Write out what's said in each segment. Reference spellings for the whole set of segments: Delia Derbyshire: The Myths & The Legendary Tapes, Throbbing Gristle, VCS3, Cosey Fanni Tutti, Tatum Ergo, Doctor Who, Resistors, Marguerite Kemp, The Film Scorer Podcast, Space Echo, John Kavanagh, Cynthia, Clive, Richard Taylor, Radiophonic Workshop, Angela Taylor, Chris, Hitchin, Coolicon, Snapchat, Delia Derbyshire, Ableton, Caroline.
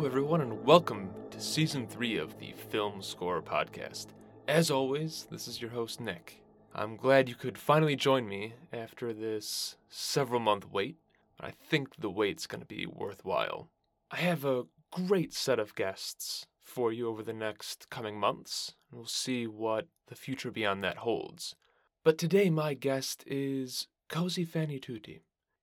Hello everyone and welcome to Season 3 of the Film Scorer Podcast. As always, this is your host Nick. I'm glad you could finally join me after this several month wait. I think the wait's going to be worthwhile. I have a great set of guests for you over the next coming months. We'll see what the future beyond that holds. But today my guest is Cosey Fanni Tutti.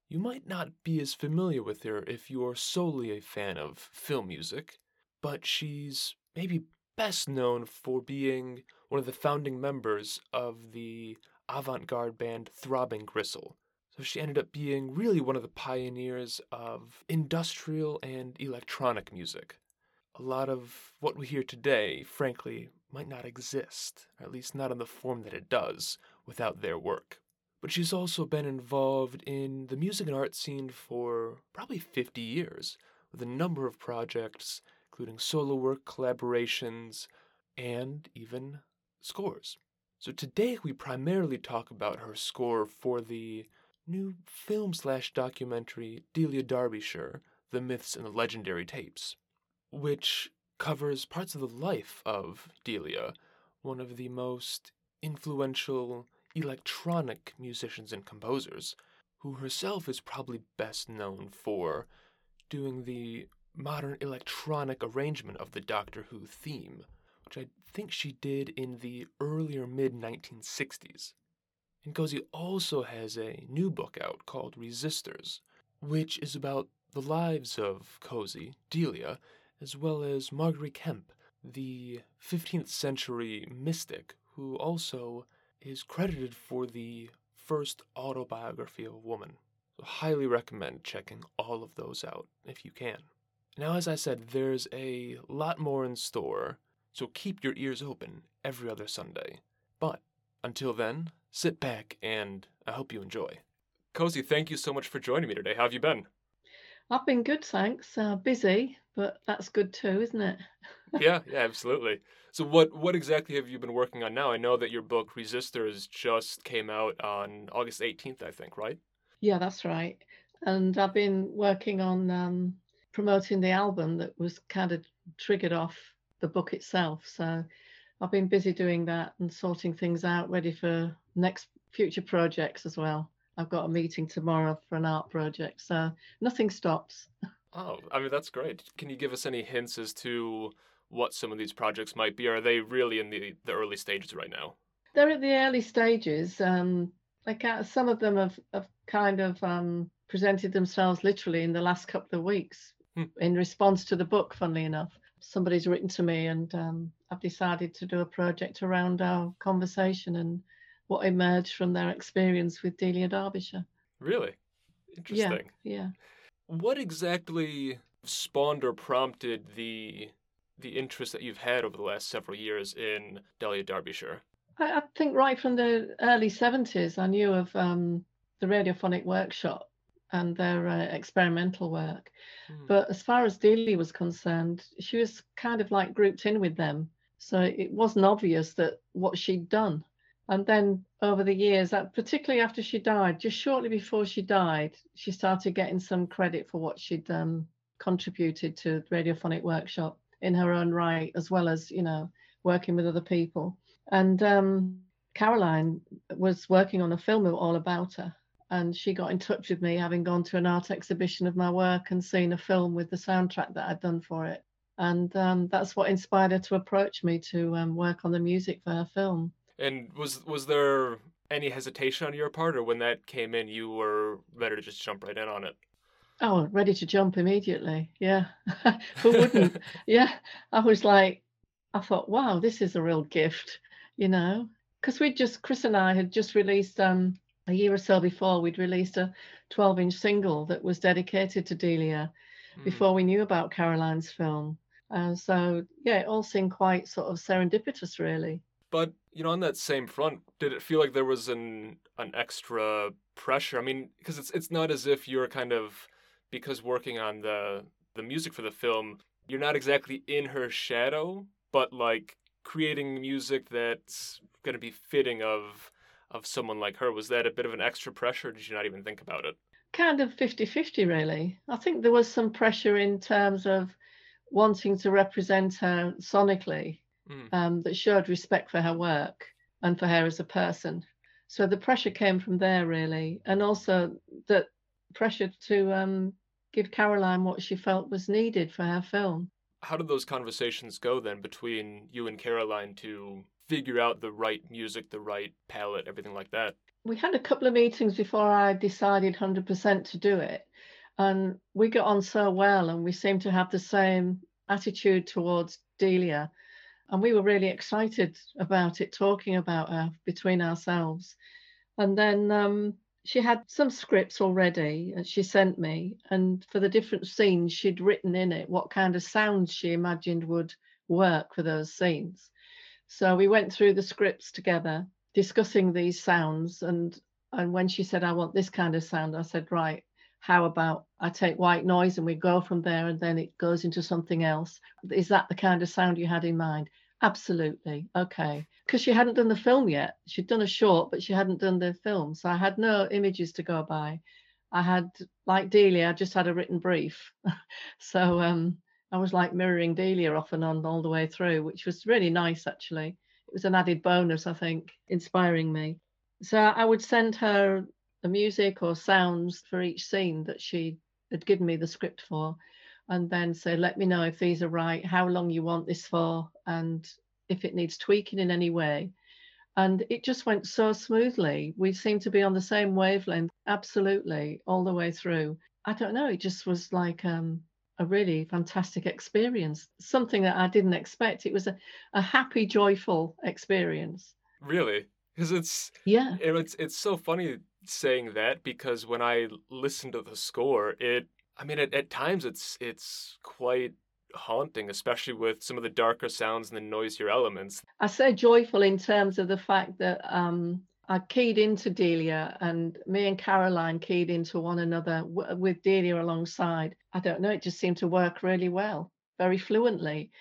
You might not be as familiar with her if you're solely a fan of film music, but she's maybe best known for being one of the founding members of the avant-garde band Throbbing Gristle. So she ended up being really one of the pioneers of industrial and electronic music. A lot of what we hear today, frankly, might not exist, or at least not in the form that it does, without their work. But she's also been involved in the music and art scene for probably 50 years, with a number of projects, including solo work, collaborations, and even scores. So today we primarily talk about her score for the new film/documentary Delia Derbyshire, The Myths and the Legendary Tapes, which covers parts of the life of Delia, one of the most influential electronic musicians and composers, who herself is probably best known for doing the modern electronic arrangement of the Doctor Who theme, which I think she did in the earlier mid-1960s. And Cosey also has a new book out called Resistors, which is about the lives of Cosey, Delia, as well as Marguerite Kemp, the 15th century mystic, who also is credited for the first autobiography of a woman. So highly recommend checking all of those out if you can. Now, as I said, there's a lot more in store, so keep your ears open every other Sunday. But until then, sit back and I hope you enjoy. Cosey, thank you so much for joining me today. How have you been? I've been good, thanks. Busy, but that's good too, isn't it? Yeah, absolutely. So what exactly have you been working on now? I know that your book, Resistors, just came out on August 18th, I think, right? Yeah, that's right. And I've been working on promoting the album that was kind of triggered off the book itself. So I've been busy doing that and sorting things out, ready for future projects as well. I've got a meeting tomorrow for an art project, so nothing stops. Oh, I mean, that's great. Can you give us any hints as to what some of these projects might be? Are they really in the early stages right now? They're at the early stages. Some of them have kind of presented themselves literally in the last couple of weeks in response to the book, funnily enough. Somebody's written to me and I've decided to do a project around our conversation and what emerged from their experience with Delia Derbyshire. Really? Interesting. Yeah. What exactly spawned or prompted the interest that you've had over the last several years in Delia Derbyshire? I think right from the early 70s, I knew of the Radiophonic Workshop and their experimental work. But as far as Delia was concerned, she was kind of like grouped in with them. So it wasn't obvious that what she'd done. And then over the years, particularly after she died, just shortly before she died, she started getting some credit for what she'd contributed to the Radiophonic Workshop in her own right, as well as, working with other people. And Caroline was working on a film all about her. And she got in touch with me, having gone to an art exhibition of my work and seen a film with the soundtrack that I'd done for it. And that's what inspired her to approach me to work on the music for her film. And was there any hesitation on your part, or when that came in, you were ready to just jump right in on it? Oh, ready to jump immediately. Yeah. Who wouldn't? Yeah. I thought, wow, this is a real gift, because Chris and I had just released, a year or so before, we'd released a 12-inch single that was dedicated to Delia before we knew about Caroline's film. It all seemed quite sort of serendipitous, really. But, on that same front, did it feel like there was an extra pressure? I mean, because it's not as if you're because working on the music for the film, you're not exactly in her shadow, but like creating music that's going to be fitting of someone like her. Was that a bit of an extra pressure, or did you not even think about it? Kind of 50-50, really. I think there was some pressure in terms of wanting to represent her sonically, that showed respect for her work and for her as a person. So the pressure came from there, really. And also that pressure to give Caroline what she felt was needed for her film. How did those conversations go then between you and Caroline to figure out the right music, the right palette, everything like that? We had a couple of meetings before I decided 100% to do it. And we got on so well, and we seemed to have the same attitude towards Delia. And we were really excited about it, talking about her between ourselves. And then she had some scripts already and she sent me. And for the different scenes she'd written in it, what kind of sounds she imagined would work for those scenes. So we went through the scripts together, discussing these sounds. And when she said, I want this kind of sound, I said, right, how about I take white noise and we go from there and then it goes into something else. Is that the kind of sound you had in mind? Absolutely. Okay. Because she hadn't done the film yet. She'd done a short, but she hadn't done the film. So I had no images to go by. I had, like Delia, I just had a written brief. So I was like mirroring Delia off and on all the way through, which was really nice, actually. It was an added bonus, I think, inspiring me. So I would send her the music or sounds for each scene that she had given me the script for, and then say, let me know if these are right, how long you want this for, and if it needs tweaking in any way. And it just went so smoothly. We seemed to be on the same wavelength, absolutely, all the way through. I don't know, it just was like a really fantastic experience, something that I didn't expect. It was a happy, joyful experience. Really? Because it's so funny saying that, because when I listen to the score, at times it's quite haunting, especially with some of the darker sounds and the noisier elements. I say joyful in terms of the fact that I keyed into Delia, and me and Caroline keyed into one another with Delia alongside. I don't know, it just seemed to work really well, very fluently.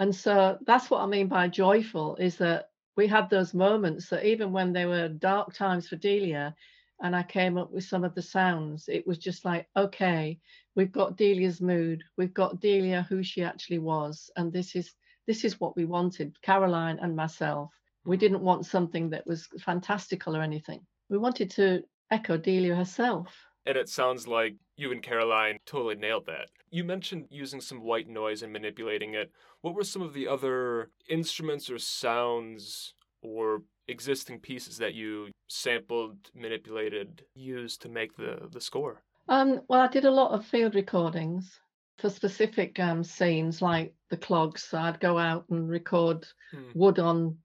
And so that's what I mean by joyful, is that we had those moments that even when they were dark times for Delia, and I came up with some of the sounds, it was just like, okay, we've got Delia's mood, we've got Delia, who she actually was, and this is what we wanted, Caroline and myself. We didn't want something that was fantastical or anything. We wanted to echo Delia herself. And it sounds like you and Caroline totally nailed that. You mentioned using some white noise and manipulating it. What were some of the other instruments or sounds or existing pieces that you sampled, manipulated, used to make the score? Well, I did a lot of field recordings for specific scenes, like the clogs. So I'd go out and record wood on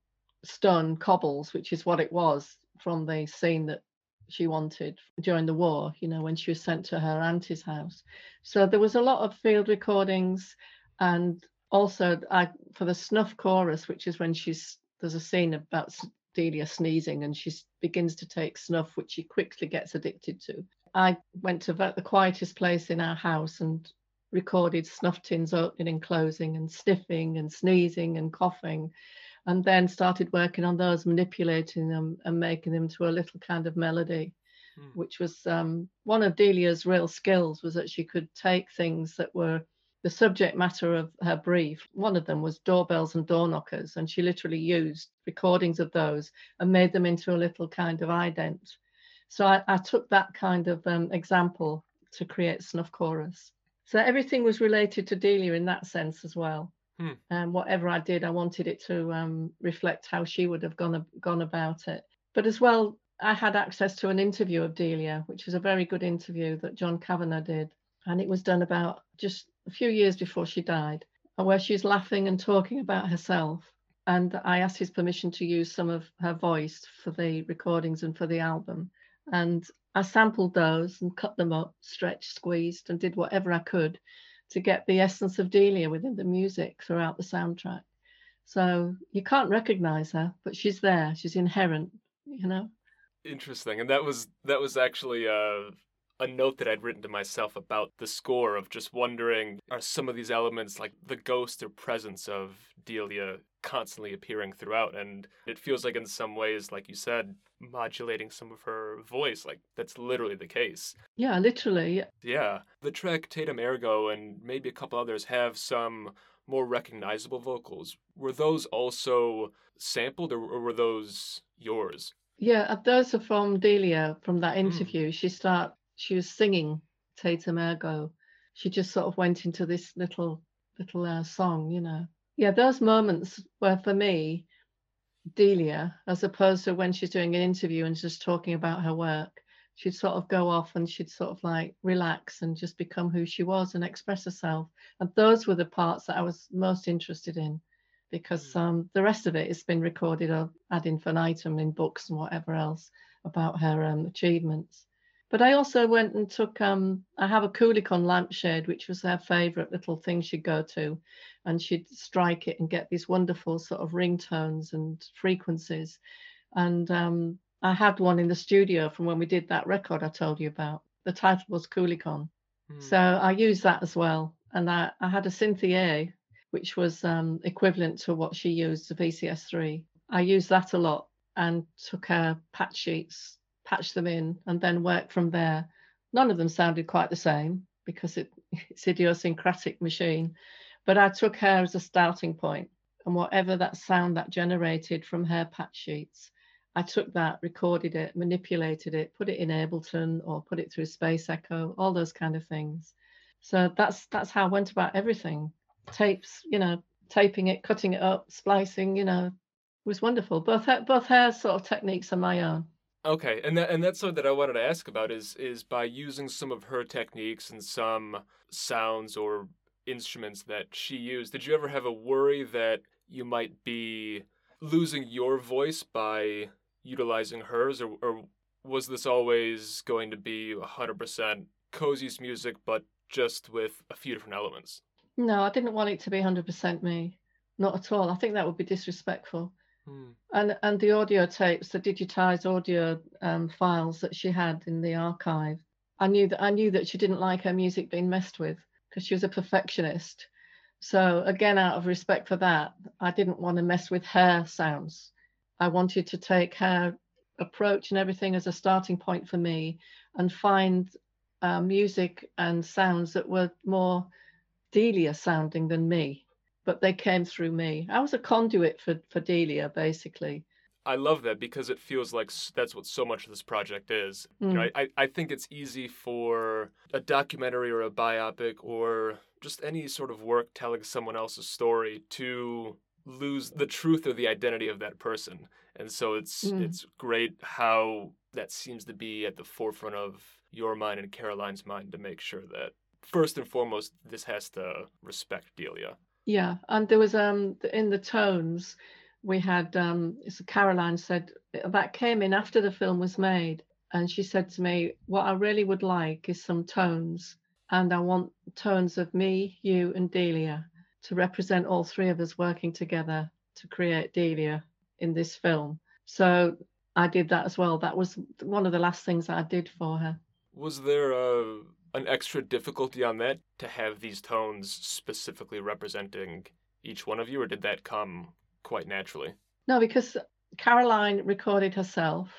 stone cobbles, which is what it was from the scene that she wanted during the war, you know, when she was sent to her auntie's house. So there was a lot of field recordings. And also for the snuff chorus, which is when there's a scene about Delia sneezing and she begins to take snuff, which she quickly gets addicted to. I went to the quietest place in our house and recorded snuff tins opening and closing and sniffing and sneezing and coughing, and then started working on those, manipulating them and making them to a little kind of melody, which was one of Delia's real skills, was that she could take things that were the subject matter of her brief. One of them was doorbells and door knockers, and she literally used recordings of those and made them into a little kind of ident. So I took that kind of example to create Snuff Chorus. So everything was related to Delia in that sense as well. And whatever I did, I wanted it to reflect how she would have gone about it. But as well, I had access to an interview of Delia, which was a very good interview that John Kavanagh did. And it was done about just a few years before she died, where she's laughing and talking about herself. And I asked his permission to use some of her voice for the recordings and for the album. And I sampled those and cut them up, stretched, squeezed, and did whatever I could to get the essence of Delia within the music throughout the soundtrack. So you can't recognize her, but she's there. She's inherent, you know. Interesting. And that was actually a note that I'd written to myself about the score of just wondering, are some of these elements like the ghost or presence of Delia constantly appearing throughout? And it feels like in some ways, like you said, modulating some of her voice, like that's literally the case. Yeah, literally. Yeah. The track Tatum Ergo and maybe a couple others have some more recognizable vocals. Were those also sampled or were those yours? Yeah, those are from Delia, from that interview. She was singing Tatum Ergo. She just sort of went into this little song, you know. Yeah, those moments were for me, Delia, as opposed to when she's doing an interview and just talking about her work. She'd sort of go off and she'd sort of like relax and just become who she was and express herself. And those were the parts that I was most interested in, because the rest of it has been recorded ad infinitum in books and whatever else about her achievements. But I also went and took, I have a Coolicon lampshade, which was her favourite little thing she'd go to, and she'd strike it and get these wonderful sort of ringtones and frequencies. And I had one in the studio from when we did that record I told you about. The title was Coolicon. So I used that as well. And I had a Cynthia, which was equivalent to what she used, the VCS3. I used that a lot and took her patch sheets, patched them in, and then worked from there. None of them sounded quite the same because it's idiosyncratic machine. But I took her as a starting point, and whatever that sound that generated from her patch sheets, I took that, recorded it, manipulated it, put it in Ableton or put it through Space Echo, all those kind of things. So that's how I went about everything. Tapes, you know, taping it, cutting it up, splicing, you know, was wonderful. Both her sort of techniques and my own. Okay, and that's something that I wanted to ask about is by using some of her techniques and some sounds or instruments that she used, did you ever have a worry that you might be losing your voice by utilizing hers, or was this always going to be 100% Cosey's music, but just with a few different elements? No, I didn't want it to be 100% me. Not at all. I think that would be disrespectful. And the audio tapes, the digitized audio files that she had in the archive, I knew that she didn't like her music being messed with because she was a perfectionist. So again, out of respect for that, I didn't want to mess with her sounds. I wanted to take her approach and everything as a starting point for me and find music and sounds that were more Delia sounding than me, but they came through me. I was a conduit for Delia, basically. I love that because it feels like that's what so much of this project is. You know, I think it's easy for a documentary or a biopic or just any sort of work telling someone else's story to lose the truth or the identity of that person. And so it's great how that seems to be at the forefront of your mind and Caroline's mind to make sure that first and foremost, this has to respect Delia. Yeah, and there was, in the tones, we had, Caroline said, that came in after the film was made, and she said to me, what I really would like is some tones, and I want tones of me, you, and Delia to represent all three of us working together to create Delia in this film. So I did that as well. That was one of the last things that I did for her. Was there an extra difficulty on that to have these tones specifically representing each one of you, or did that come quite naturally? No, because Caroline recorded herself,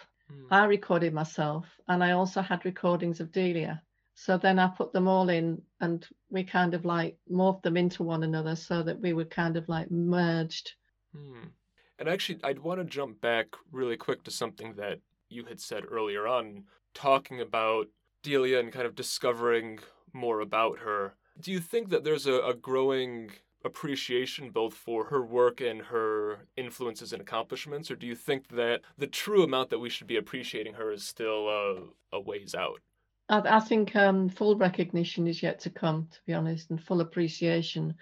I recorded myself, and I also had recordings of Delia. So then I put them all in and we kind of like morphed them into one another so that we were kind of like merged. And actually, I'd want to jump back really quick to something that you had said earlier on, talking about Delia and kind of discovering more about her. Do you think that there's a growing appreciation both for her work and her influences and accomplishments, or do you think that the true amount that we should be appreciating her is still a ways out? I think full recognition is yet to come, to be honest, and full appreciation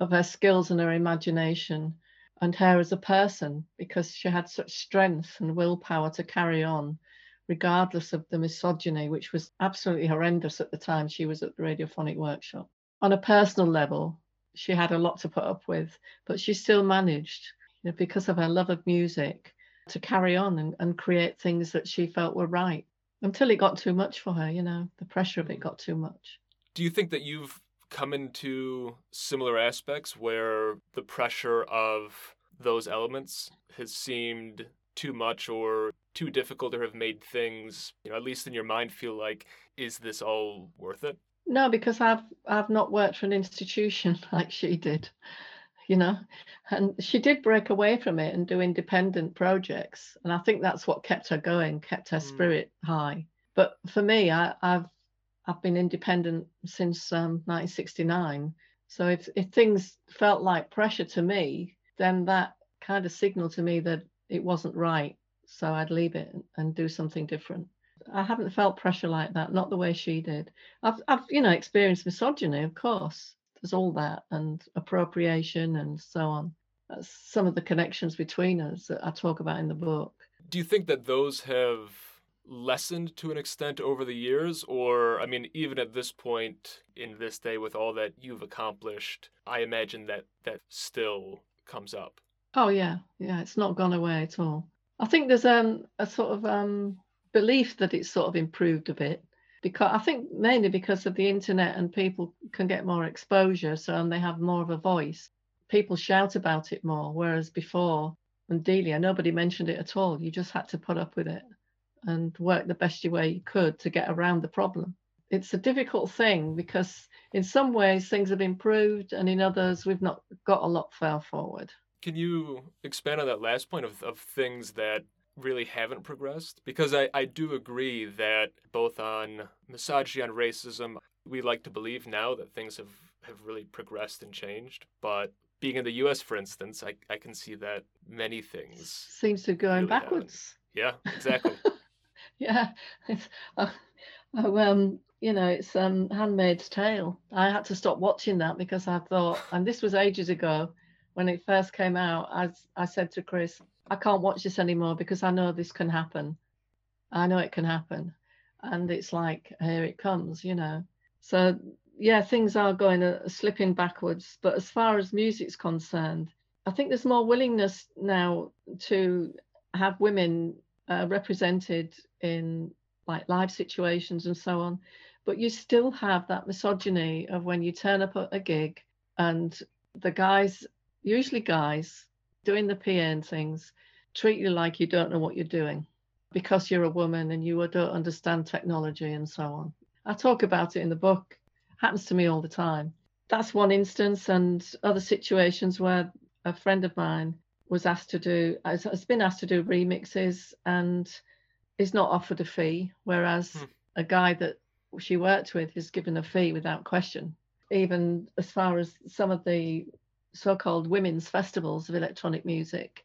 of her skills and her imagination and her as a person, because she had such strength and willpower to carry on regardless of the misogyny, which was absolutely horrendous at the time she was at the Radiophonic Workshop. On a personal level, she had a lot to put up with, but she still managed, you know, because of her love of music, to carry on and create things that she felt were right. Until it got too much for her, you know, the pressure of it got too much. Do you think that you've come into similar aspects where the pressure of those elements has seemed too much or too difficult, or have made things, you know, at least in your mind, feel like, is this all worth it? No, because I've not worked for an institution like she did, you know, and she did break away from it and do independent projects. And I think that's what kept her going, kept her spirit high. But for me, I've been independent since 1969. So if things felt like pressure to me, then that kind of signaled to me that it wasn't right. So I'd leave it and do something different. I haven't felt pressure like that, not the way she did. I've you know, experienced misogyny, of course. There's all that, and appropriation and so on. That's some of the connections between us that I talk about in the book. Do you think that those have lessened to an extent over the years? Or, I mean, even at this point in this day with all that you've accomplished, I imagine that that still comes up. Oh, yeah. Yeah, it's not gone away at all. I think there's a sort of belief that it's sort of improved a bit. Because I think mainly because of the internet, and people can get more exposure, so, and they have more of a voice. People shout about it more, whereas before, and Delia, nobody mentioned it at all. You just had to put up with it and work the best way you could to get around the problem. It's a difficult thing because in some ways things have improved, and in others we've not got a lot far forward. Can you expand on that last point of things that really haven't progressed? Because I do agree that both on misogyny and racism, we like to believe now that things have really progressed and changed. But being in the US, for instance, I can see that many things seems to be going really backwards. Haven't. Yeah, exactly. Yeah. It's, you know, it's Handmaid's Tale. I had to stop watching that because I thought, and this was ages ago, when it first came out, I said to Chris, I can't watch this anymore because I know this can happen. I know it can happen. And it's like, here it comes, you know. So, yeah, things are going slipping backwards. But as far as music's concerned, I think there's more willingness now to have women represented in like live situations and so on. But you still have that misogyny of when you turn up at a gig and the guys, usually guys, doing the PA and things, treat you like you don't know what you're doing because you're a woman and you don't understand technology and so on. I talk about it in the book. It happens to me all the time. That's one instance, and other situations where a friend of mine has been asked to do remixes and is not offered a fee, whereas a guy that she worked with is given a fee without question. Even as far as some of the so-called women's festivals of electronic music.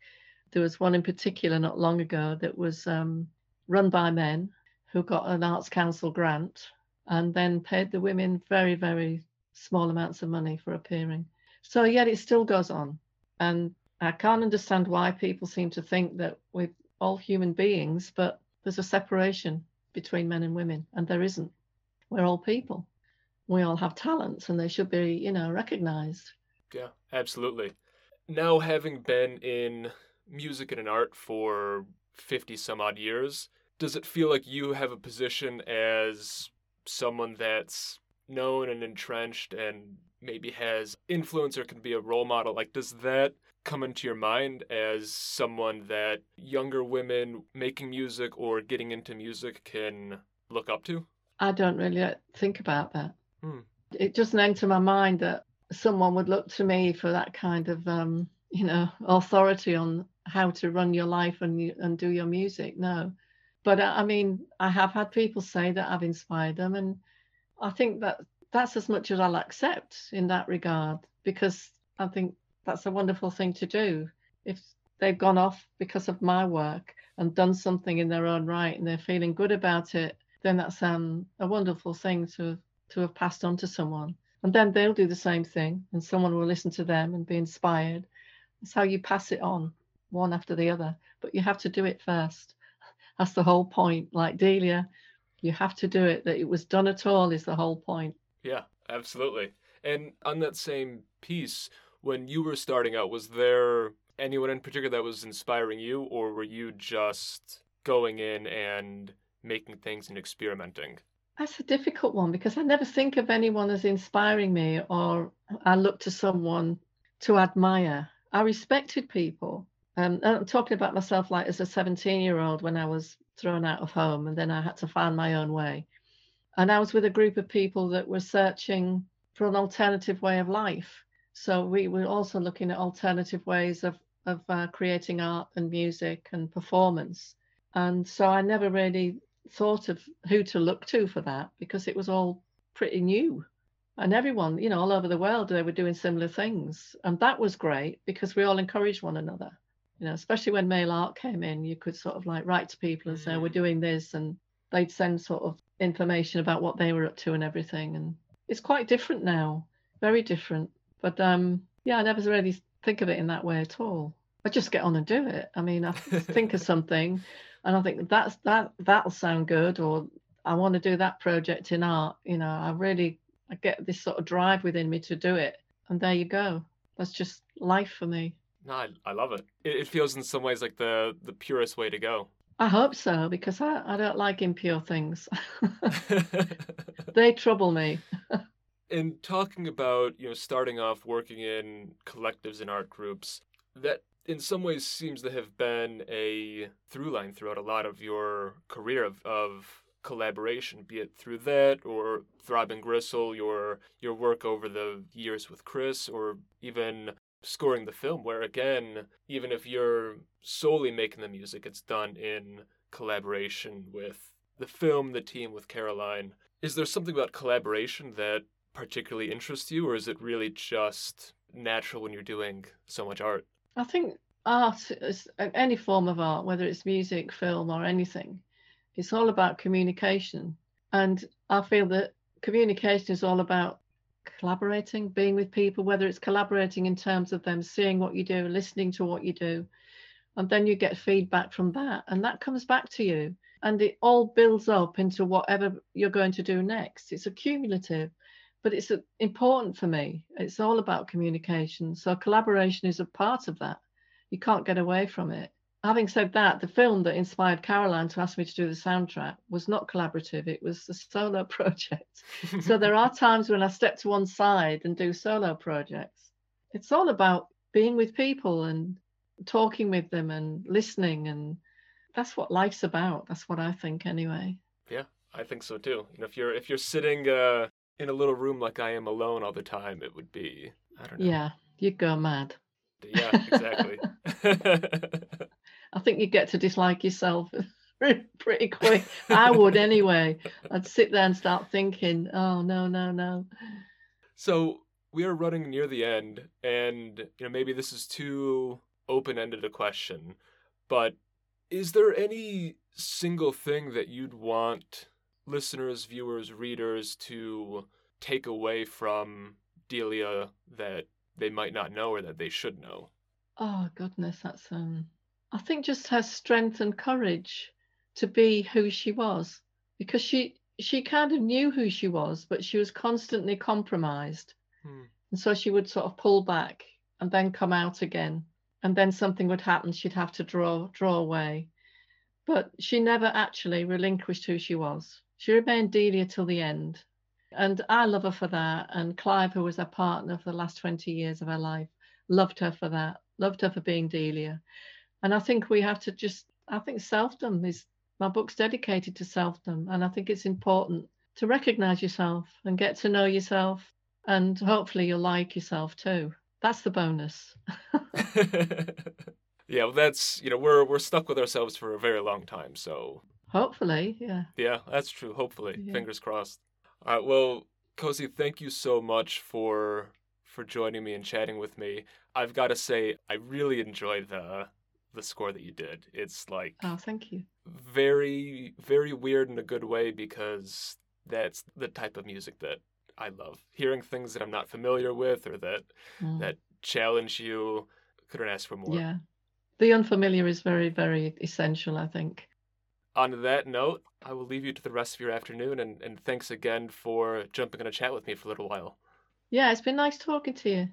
There was one in particular not long ago that was run by men who got an Arts Council grant and then paid the women very, very small amounts of money for appearing. So yet it still goes on. And I can't understand why people seem to think that we're all human beings, but there's a separation between men and women, and there isn't. We're all people. We all have talents and they should be, you know, recognised. Yeah, absolutely. Now, having been in music and in art for 50 some odd years, does it feel like you have a position as someone that's known and entrenched and maybe has influence or can be a role model? Like, does that come into your mind as someone that younger women making music or getting into music can look up to? I don't really think about that. It doesn't enter my mind that someone would look to me for that kind of, you know, authority on how to run your life and do your music. No, but I mean, I have had people say that I've inspired them, and I think that that's as much as I'll accept in that regard, because I think that's a wonderful thing to do. If they've gone off because of my work and done something in their own right and they're feeling good about it, then that's a wonderful thing to have passed on to someone. And then they'll do the same thing, and someone will listen to them and be inspired. That's how you pass it on, one after the other. But you have to do it first. That's the whole point. Like Delia, you have to do it. That it was done at all is the whole point. Yeah, absolutely. And on that same piece, when you were starting out, was there anyone in particular that was inspiring you, or were you just going in and making things and experimenting? That's a difficult one, because I never think of anyone as inspiring me, or I look to someone to admire. I respected people. I'm talking about myself, like as a 17-year-old, when I was thrown out of home and then I had to find my own way. And I was with a group of people that were searching for an alternative way of life. So we were also looking at alternative ways of creating art and music and performance. And so I never really thought of who to look to for that, because it was all pretty new. And everyone, you know, all over the world, they were doing similar things. And that was great, because we all encouraged one another. You know, especially when mail art came in, you could sort of like write to people and say, we're doing this. And they'd send sort of information about what they were up to and everything. And it's quite different now, very different. But yeah, I never really think of it in that way at all. I just get on and do it. I mean, I think of something and I think that'll sound good, or I want to do that project in art. You know, I get this sort of drive within me to do it. And there you go. That's just life for me. No, I love it. It feels in some ways like the purest way to go. I hope so, because I don't like impure things. They trouble me. In talking about, you know, starting off working in collectives and art groups, that in some ways seems to have been a through line throughout a lot of your career of collaboration, be it through that or Throbbing Gristle, your work over the years with Chris, or even scoring the film, where again, even if you're solely making the music, it's done in collaboration with the film, the team, with Caroline. Is there something about collaboration that particularly interests you, or is it really just natural when you're doing so much art? I think art is any form of art, whether it's music, film, or anything. It's all about communication, and I feel that communication is all about collaborating, being with people, whether it's collaborating in terms of them seeing what you do, listening to what you do, and then you get feedback from that, and that comes back to you, and it all builds up into whatever you're going to do next. It's accumulative, but it's important for me. It's all about communication, so collaboration is a part of that. You can't get away from it. Having said that, the film that inspired Caroline to ask me to do the soundtrack was not collaborative. It was a solo project. So there are times when I step to one side and do solo projects. It's all about being with people and talking with them and listening. And that's what life's about. That's what I think anyway. Yeah, I think so too. You know, if you're sitting in a little room like I am alone all the time, it would be, I don't know. Yeah, you'd go mad. Yeah, exactly. I think you get to dislike yourself pretty quick. I would anyway. I'd sit there and start thinking, oh, no. So we are running near the end, and you know, maybe this is too open-ended a question, but is there any single thing that you'd want listeners, viewers, readers to take away from Delia that they might not know or that they should know? Oh, goodness, that's... I think just her strength and courage to be who she was, because she kind of knew who she was, but she was constantly compromised. And so she would sort of pull back and then come out again, and then something would happen. She'd have to draw away, but she never actually relinquished who she was. She remained Delia till the end, and I love her for that. And Clive, who was her partner for the last 20 years of her life, loved her for that, loved her for being Delia. And I think we have to selfdom is, my book's dedicated to selfdom. And I think it's important to recognize yourself and get to know yourself. And hopefully you'll like yourself too. That's the bonus. Yeah, well, that's, you know, we're stuck with ourselves for a very long time. So hopefully, yeah. Yeah, that's true. Hopefully. Yeah. Fingers crossed. All right. Well, Cosey, thank you so much for joining me and chatting with me. I've got to say, I really enjoyed the score that you did. It's like, oh, thank you. Very, very weird in a good way, because that's the type of music that I love. Hearing things that I'm not familiar with, or that challenge you. Couldn't ask for more. Yeah. The unfamiliar is very, very essential, I think. On that note, I will leave you to the rest of your afternoon, and thanks again for jumping on a chat with me for a little while. Yeah, it's been nice talking to you.